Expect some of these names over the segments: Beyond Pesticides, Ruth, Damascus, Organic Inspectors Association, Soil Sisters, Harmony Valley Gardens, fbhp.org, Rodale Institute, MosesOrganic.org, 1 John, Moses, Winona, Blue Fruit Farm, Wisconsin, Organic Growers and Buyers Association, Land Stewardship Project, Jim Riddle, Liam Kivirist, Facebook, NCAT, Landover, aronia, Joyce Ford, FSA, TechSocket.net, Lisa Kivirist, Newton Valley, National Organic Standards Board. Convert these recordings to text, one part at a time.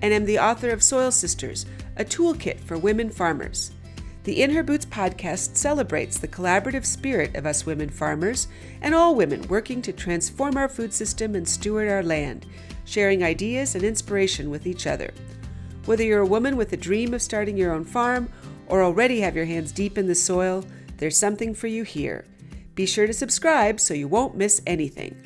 and am the author of Soil Sisters, a toolkit for women farmers. The In Her Boots podcast celebrates the collaborative spirit of us women farmers and all women working to transform our food system and steward our land, sharing ideas and inspiration with each other. Whether you're a woman with a dream of starting your own farm or already have your hands deep in the soil, there's something for you here. Be sure to subscribe so you won't miss anything.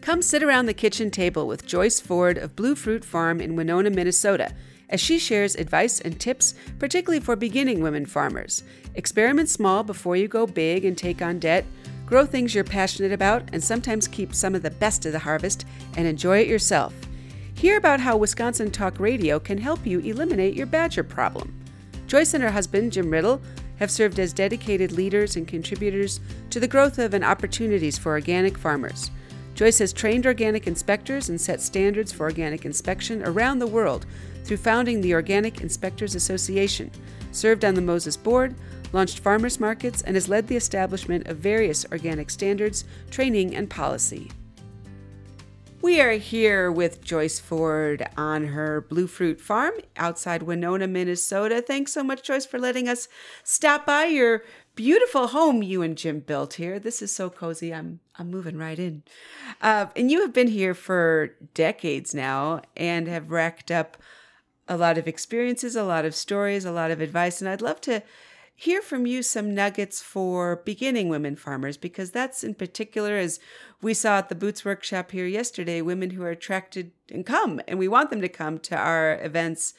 Come sit around the kitchen table with Joyce Ford of Blue Fruit Farm in Winona, Minnesota, as she shares advice and tips, particularly for beginning women farmers. Experiment small before you go big and take on debt. Grow things you're passionate about and sometimes keep some of the best of the harvest and enjoy it yourself. Hear about how Wisconsin Talk Radio can help you eliminate your badger problem. Joyce and her husband, Jim Riddle, have served as dedicated leaders and contributors to the growth of and opportunities for organic farmers. Joyce has trained organic inspectors and set standards for organic inspection around the world through founding the Organic Inspectors Association, served on the Moses board, launched farmers markets, and has led the establishment of various organic standards, training, and policy. We are here with Joyce Ford on her Blue Fruit Farm outside Winona, Minnesota. Thanks so much, Joyce, for letting us stop by your beautiful home you and Jim built here. This is so cozy. I'm moving right in. And you have been here for decades now and have racked up a lot of experiences, a lot of stories, a lot of advice. And I'd love to hear from you some nuggets for beginning women farmers, because that's in particular, as we saw at the Boots Workshop here yesterday, women who are attracted and come, and we want them to come to our events.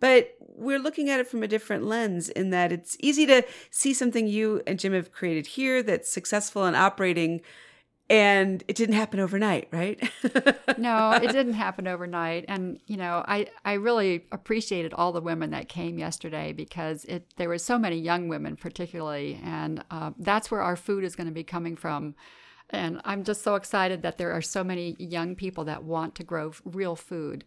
But we're looking at it from a different lens in that it's easy to see something you and Jim have created here that's successful and operating, and it didn't happen overnight, right? No, it didn't happen overnight. And, you know, I really appreciated all the women that came yesterday because there were so many young women particularly, and that's where our food is going to be coming from. And I'm just so excited that there are so many young people that want to grow real food.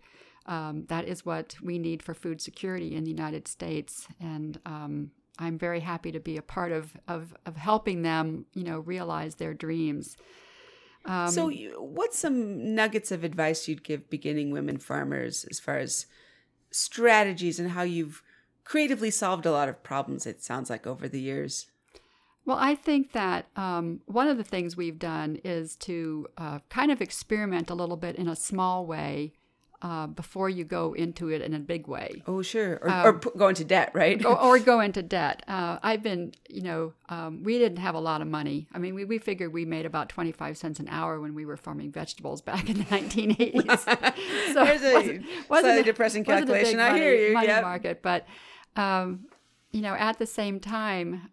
That is what we need for food security in the United States. And I'm very happy to be a part of helping them, you know, realize their dreams. So what's some nuggets of advice you'd give beginning women farmers as far as strategies and how you've creatively solved a lot of problems, it sounds like, over the years? Well, I think that one of the things we've done is to kind of experiment a little bit in a small way before you go into it in a big way. Oh, sure. Or go into debt, right? or go into debt. We didn't have a lot of money. I mean, we figured we made about 25 cents an hour when we were farming vegetables back in the 1980s. So there's a slightly depressing calculation. I hear you. Money market. But, at the same time,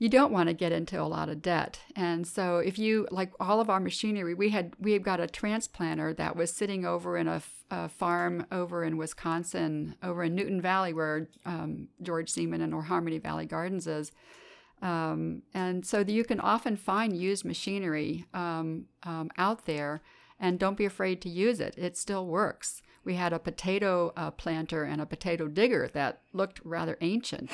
you don't want to get into a lot of debt. And so if you, like all of our machinery, we had got a transplanter that was sitting over in a farm over in Wisconsin, over in Newton Valley, where George Seaman and Harmony Valley Gardens is. And so you can often find used machinery out there, and don't be afraid to use it. It still works. We had a potato planter and a potato digger that looked rather ancient.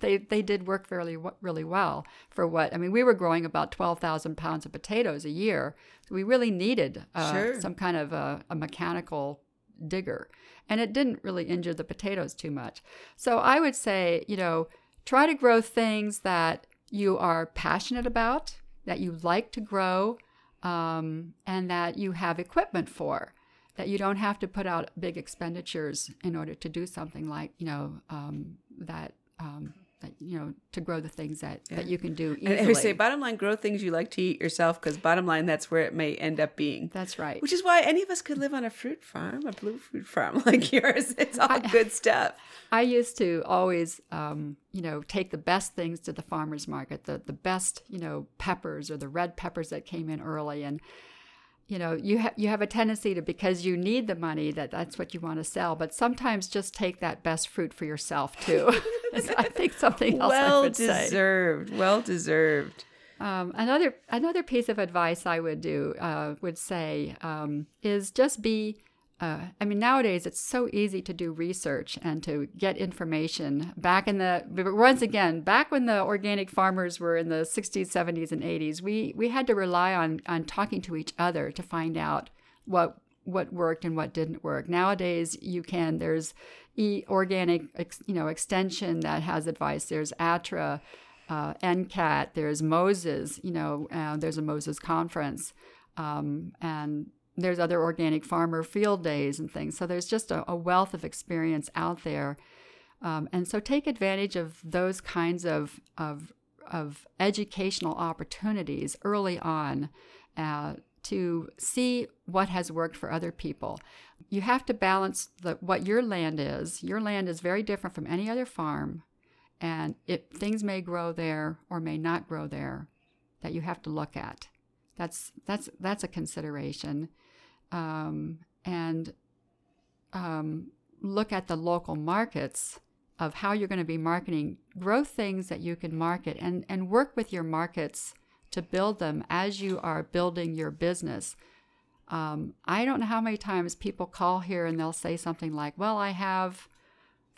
They did work really well for what, I mean, we were growing about 12,000 pounds of potatoes a year. So we really needed some kind of a mechanical digger. And it didn't really injure the potatoes too much. So I would say, you know, try to grow things that you are passionate about, that you like to grow, and that you have equipment for, that you don't have to put out big expenditures in order to do something like, you know, to grow the things that you can do easily. And we say, bottom line, grow things you like to eat yourself, because bottom line, that's where it may end up being. That's right. Which is why any of us could live on a fruit farm, a blue fruit farm like yours. It's all good stuff. I used to always, take the best things to the farmer's market, the best, peppers or the red peppers that came in early. And you know, you have a tendency to, because you need the money, that's what you want to sell. But sometimes just take that best fruit for yourself, too. I think something else I would say. Well deserved. Another piece of advice I would say is just be, nowadays it's so easy to do research and to get information. Back when the organic farmers were in the 60s, 70s, and 80s, we had to rely on talking to each other to find out what worked and what didn't work. Nowadays, there's organic, extension that has advice. There's ATTRA. NCAT, there's Moses, there's a Moses conference, and there's other organic farmer field days and things. So there's just a wealth of experience out there. And so take advantage of those kinds of educational opportunities early on to see what has worked for other people. You have to balance what your land is. Your land is very different from any other farm. And things may grow there or may not grow there that you have to look at. That's a consideration. Look at the local markets of how you're going to be marketing. Grow things that you can market and work with your markets to build them as you are building your business. I don't know how many times people call here and they'll say something like, well, I have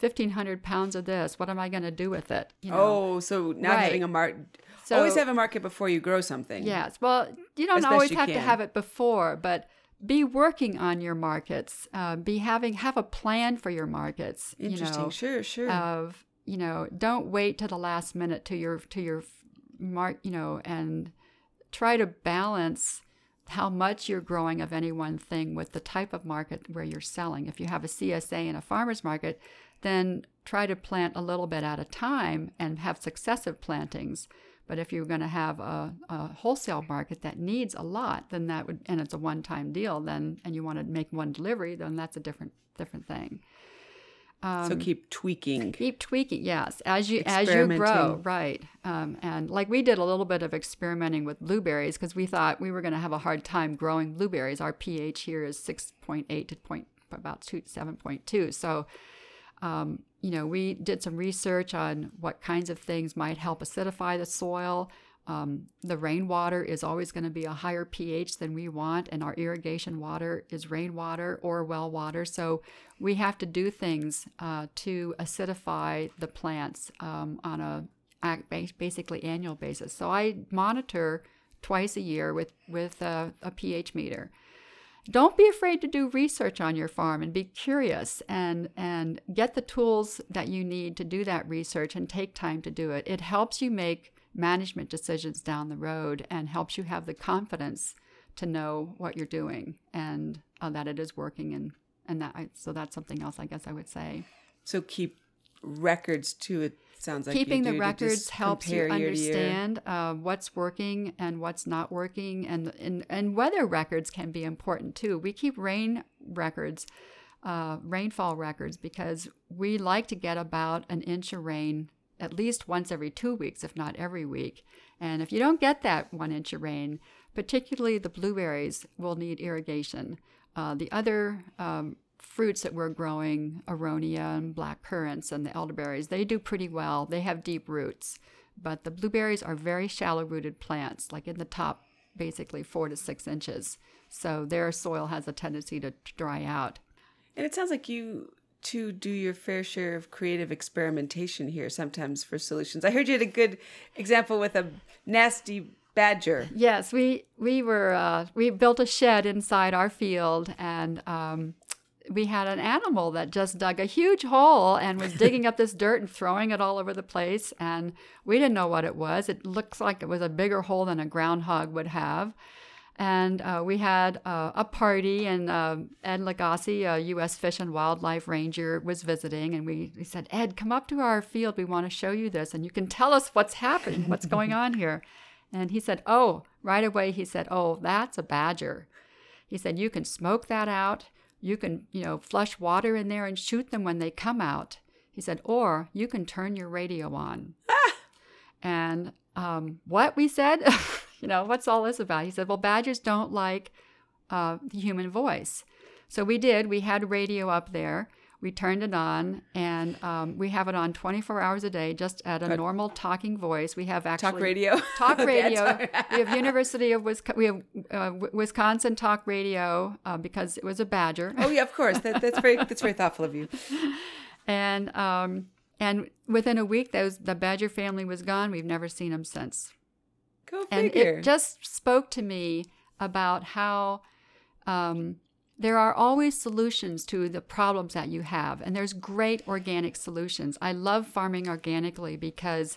1,500 pounds of this. What am I going to do with it? Having a market. So, always have a market before you grow something. Yes. Well, you don't always have to have it before, but be working on your markets. Have a plan for your markets. Interesting. Sure. Don't wait to the last minute to your mark. And try to balance how much you're growing of any one thing with the type of market where you're selling. If you have a CSA and a farmer's market, then try to plant a little bit at a time and have successive plantings. But if you're going to have a wholesale market that needs a lot, then and it's a one-time deal, and you want to make one delivery, then that's a different thing. So keep tweaking. Yes, as you grow, right. And like we did a little bit of experimenting with blueberries because we thought we were going to have a hard time growing blueberries. Our pH here is 6.8 to about 7.2. So, we did some research on what kinds of things might help acidify the soil. The rainwater is always going to be a higher pH than we want, and our irrigation water is rainwater or well water. So we have to do things to acidify the plants on a basically annual basis. So I monitor twice a year with a pH meter. Don't be afraid to do research on your farm and be curious and get the tools that you need to do that research and take time to do it. It helps you make management decisions down the road and helps you have the confidence to know what you're doing and that it is working. So that's something else I guess I would say. So keep records too. It sounds like keeping the records helps you understand what's working and what's not working, and weather records can be important too. We keep rainfall records because we like to get about an inch of rain at least once every 2 weeks, if not every week. And if you don't get that 1 inch of rain, particularly the blueberries will need irrigation. The other fruits that we're growing, aronia and black currants and the elderberries, they do pretty well. They have deep roots. But the blueberries are very shallow-rooted plants, like in the top, basically 4 to 6 inches. So their soil has a tendency to dry out. And it sounds like you to do your fair share of creative experimentation here sometimes for solutions. I heard you had a good example with a nasty badger. Yes, we built a shed inside our field, and we had an animal that just dug a huge hole and was digging up this dirt and throwing it all over the place, and we didn't know what it was. It looks like it was a bigger hole than a groundhog would have. And we had a party, and Ed Lagasse, a U.S. Fish and Wildlife Ranger, was visiting. And we said, Ed, come up to our field. We want to show you this, and you can tell us what's happening, what's going on here. And he said, right away, that's a badger. He said, you can smoke that out. You can, flush water in there and shoot them when they come out. He said, or you can turn your radio on. And what we said... what's all this about? He said, well, badgers don't like the human voice. So we did. We had radio up there. We turned it on, and we have it on 24 hours a day, just at a normal talking voice. We have actually talk radio. We have University of Wisconsin talk radio because it was a badger. Oh yeah, of course. That's very thoughtful of you. And within a week, the badger family was gone. We've never seen them since. Go figure. And it just spoke to me about how. There are always solutions to the problems that you have, and there's great organic solutions. I love farming organically because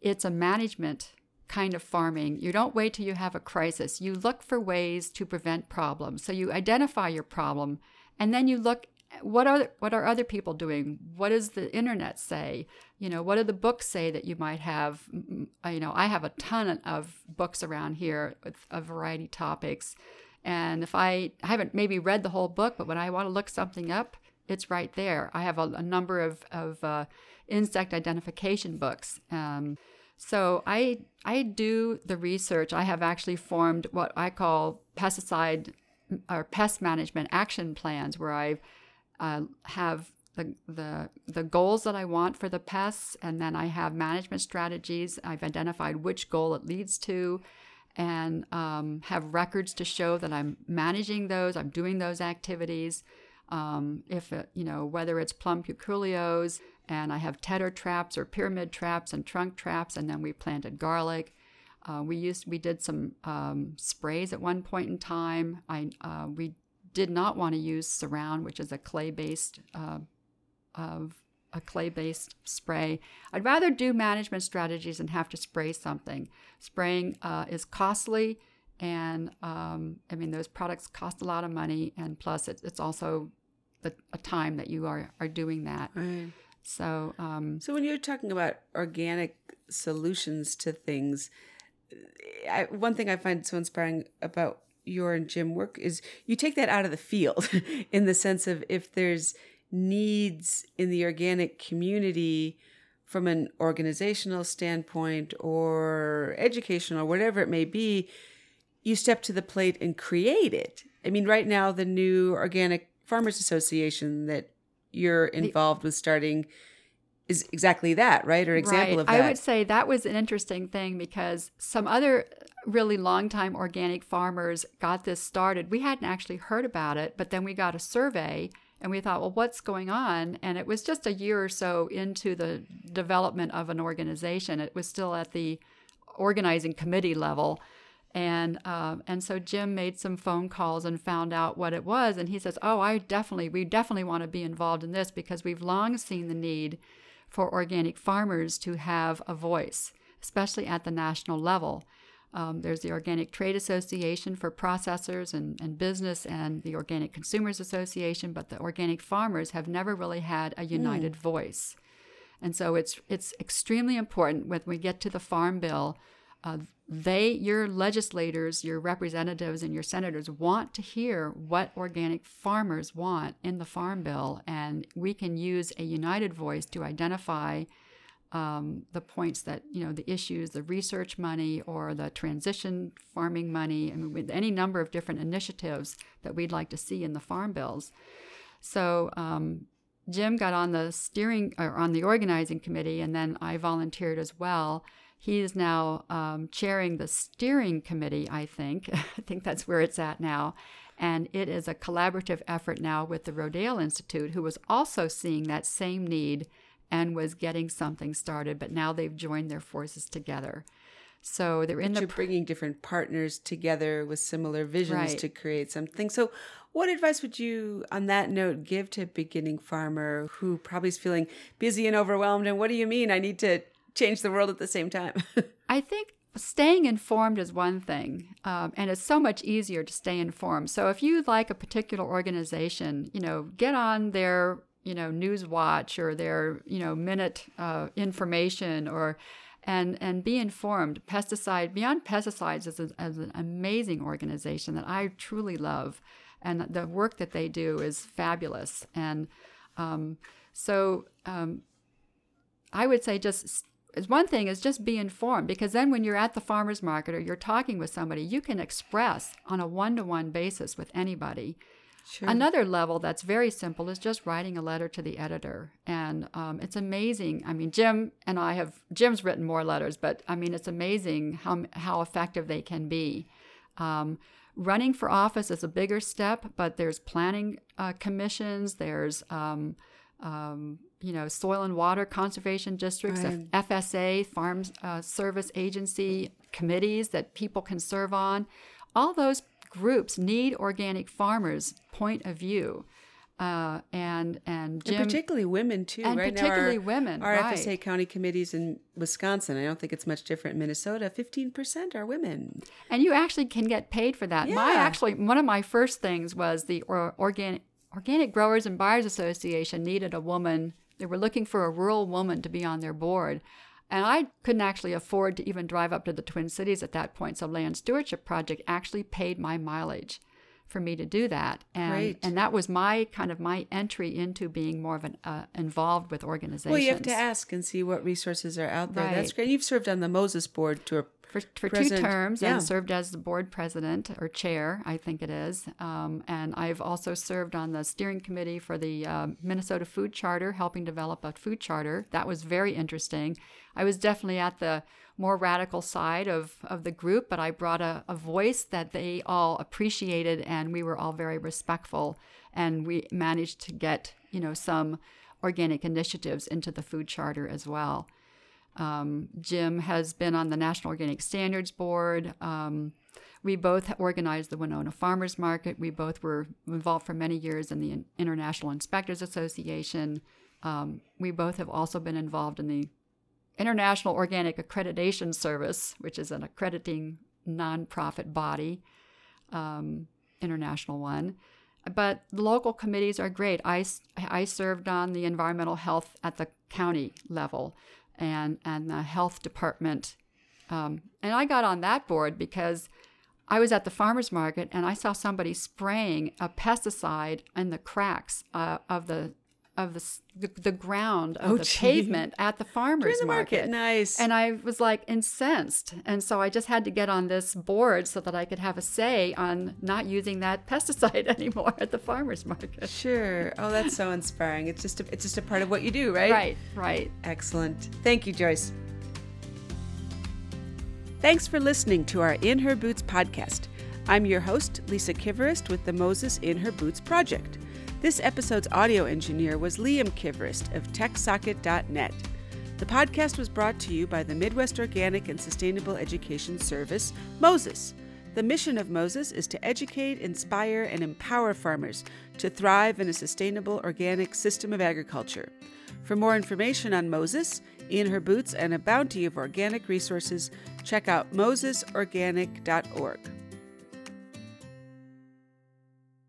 it's a management kind of farming. You don't wait till you have a crisis. You look for ways to prevent problems. So you identify your problem, and then you look, what are other people doing? What does the internet say? You know, what do the books say that you might have? You know, I have a ton of books around here with a variety of topics. And if I haven't maybe read the whole book, but when I want to look something up, it's right there. I have a number of insect identification books. So I do the research. I have actually formed what I call pesticide or pest management action plans, where I have the goals that I want for the pests, and then I have management strategies. I've identified which goal it leads to, and have records to show that I'm managing those, I'm doing those activities. Whether it's plum cuculios, and I have tether traps or pyramid traps and trunk traps, and then we planted garlic. We did some sprays at one point in time. We did not want to use Surround, which is a clay-based spray. I'd rather do management strategies and have to spray something. Spraying is costly, and those products cost a lot of money, and plus it's also a time that you are doing that. Right. So, so when you're talking about organic solutions to things, one thing I find so inspiring about your and Jim work is you take that out of the field in the sense of if there's needs in the organic community from an organizational standpoint or educational, whatever it may be, you step to the plate and create it. I mean, right now, the new Organic Farmers Association that you're involved with starting is exactly that, right? Or example of that. I would say that was an interesting thing because some other really longtime organic farmers got this started. We hadn't actually heard about it, but then we got a survey. And we thought, well, what's going on? And it was just a year or so into the development of an organization. It was still at the organizing committee level. And so Jim made some phone calls and found out what it was. And he says, we definitely want to be involved in this because we've long seen the need for organic farmers to have a voice, especially at the national level. There's the Organic Trade Association for processors and business, and the Organic Consumers Association, but the organic farmers have never really had a united voice. And so it's extremely important when we get to the Farm Bill, your legislators, your representatives, and your senators want to hear what organic farmers want in the Farm Bill, and we can use a united voice to identify the points that, you know, the issues, the research money or the transition farming money, and with any number of different initiatives that we'd like to see in the farm bills. So Jim got on the organizing committee, and then I volunteered as well. He is now chairing the steering committee, I think. I think that's where it's at now. And it is a collaborative effort now with the Rodale Institute, who was also seeing that same need and was getting something started, but now they've joined their forces together. So they're in bringing different partners together with similar visions to create something. So what advice would you, on that note, give to a beginning farmer who probably is feeling busy and overwhelmed? And what do you mean I need to change the world at the same time? I think staying informed is one thing, and it's so much easier to stay informed. So if you like a particular organization, you know, get on their News Watch or their, minute information and be informed. Beyond Pesticides is an amazing organization that I truly love. And the work that they do is fabulous. And I would say just is one thing is just be informed, because then when you're at the farmer's market or you're talking with somebody, you can express on a one-to-one basis with anybody. Sure. Another level that's very simple is just writing a letter to the editor. And it's amazing. I mean, Jim and I have, Jim's written more letters, but I mean, it's amazing how effective they can be. Running for office is a bigger step, but there's planning commissions, there's, soil and water conservation districts, right. FSA, Farm Service Agency committees that people can serve on. All those groups need organic farmers' point of view, and Jim, and particularly women too. And right particularly now, women. Our right. FSA county committees in Wisconsin, I don't think it's much different in Minnesota. 15% are women, and you actually can get paid for that. Yeah. One of my first things was the Organic Growers and Buyers Association needed a woman. They were looking for a rural woman to be on their board. And I couldn't actually afford to even drive up to the Twin Cities at that point. So Land Stewardship Project actually paid my mileage for me to do that. And right. and that was my kind of my entry into being more of an involved with organizations. Well, you have to ask and see what resources are out there. Right. That's great. You've served on the Moses board for 2 terms yeah. and served as the board president or chair, I think it is. And I've also served on the steering committee for the Minnesota Food Charter, helping develop a food charter. That was very interesting. I was definitely at the more radical side of the group, but I brought a voice that they all appreciated, and we were all very respectful, and we managed to get, some organic initiatives into the food charter as well. Jim has been on the National Organic Standards Board. We both organized the Winona Farmers Market. We both were involved for many years in the International Inspectors Association. We both have also been involved in the International Organic Accreditation Service, which is an accrediting nonprofit body, international one. But the local committees are great. I served on the environmental health at the county level and the health department. And I got on that board because I was at the farmer's market and I saw somebody spraying a pesticide in the cracks of the ground of pavement at the farmer's market. Nice. And I was like incensed. And so I just had to get on this board so that I could have a say on not using that pesticide anymore at the farmer's market. Sure. Oh, that's so inspiring. It's just a part of what you do, right? Right. Excellent. Thank you, Joyce. Thanks for listening to our In Her Boots podcast. I'm your host, Lisa Kivirist, with the Moses In Her Boots Project. This episode's audio engineer was Liam Kivirist of TechSocket.net. The podcast was brought to you by the Midwest Organic and Sustainable Education Service, Moses. The mission of Moses is to educate, inspire, and empower farmers to thrive in a sustainable organic system of agriculture. For more information on Moses, In Her Boots, and a bounty of organic resources, check out MosesOrganic.org.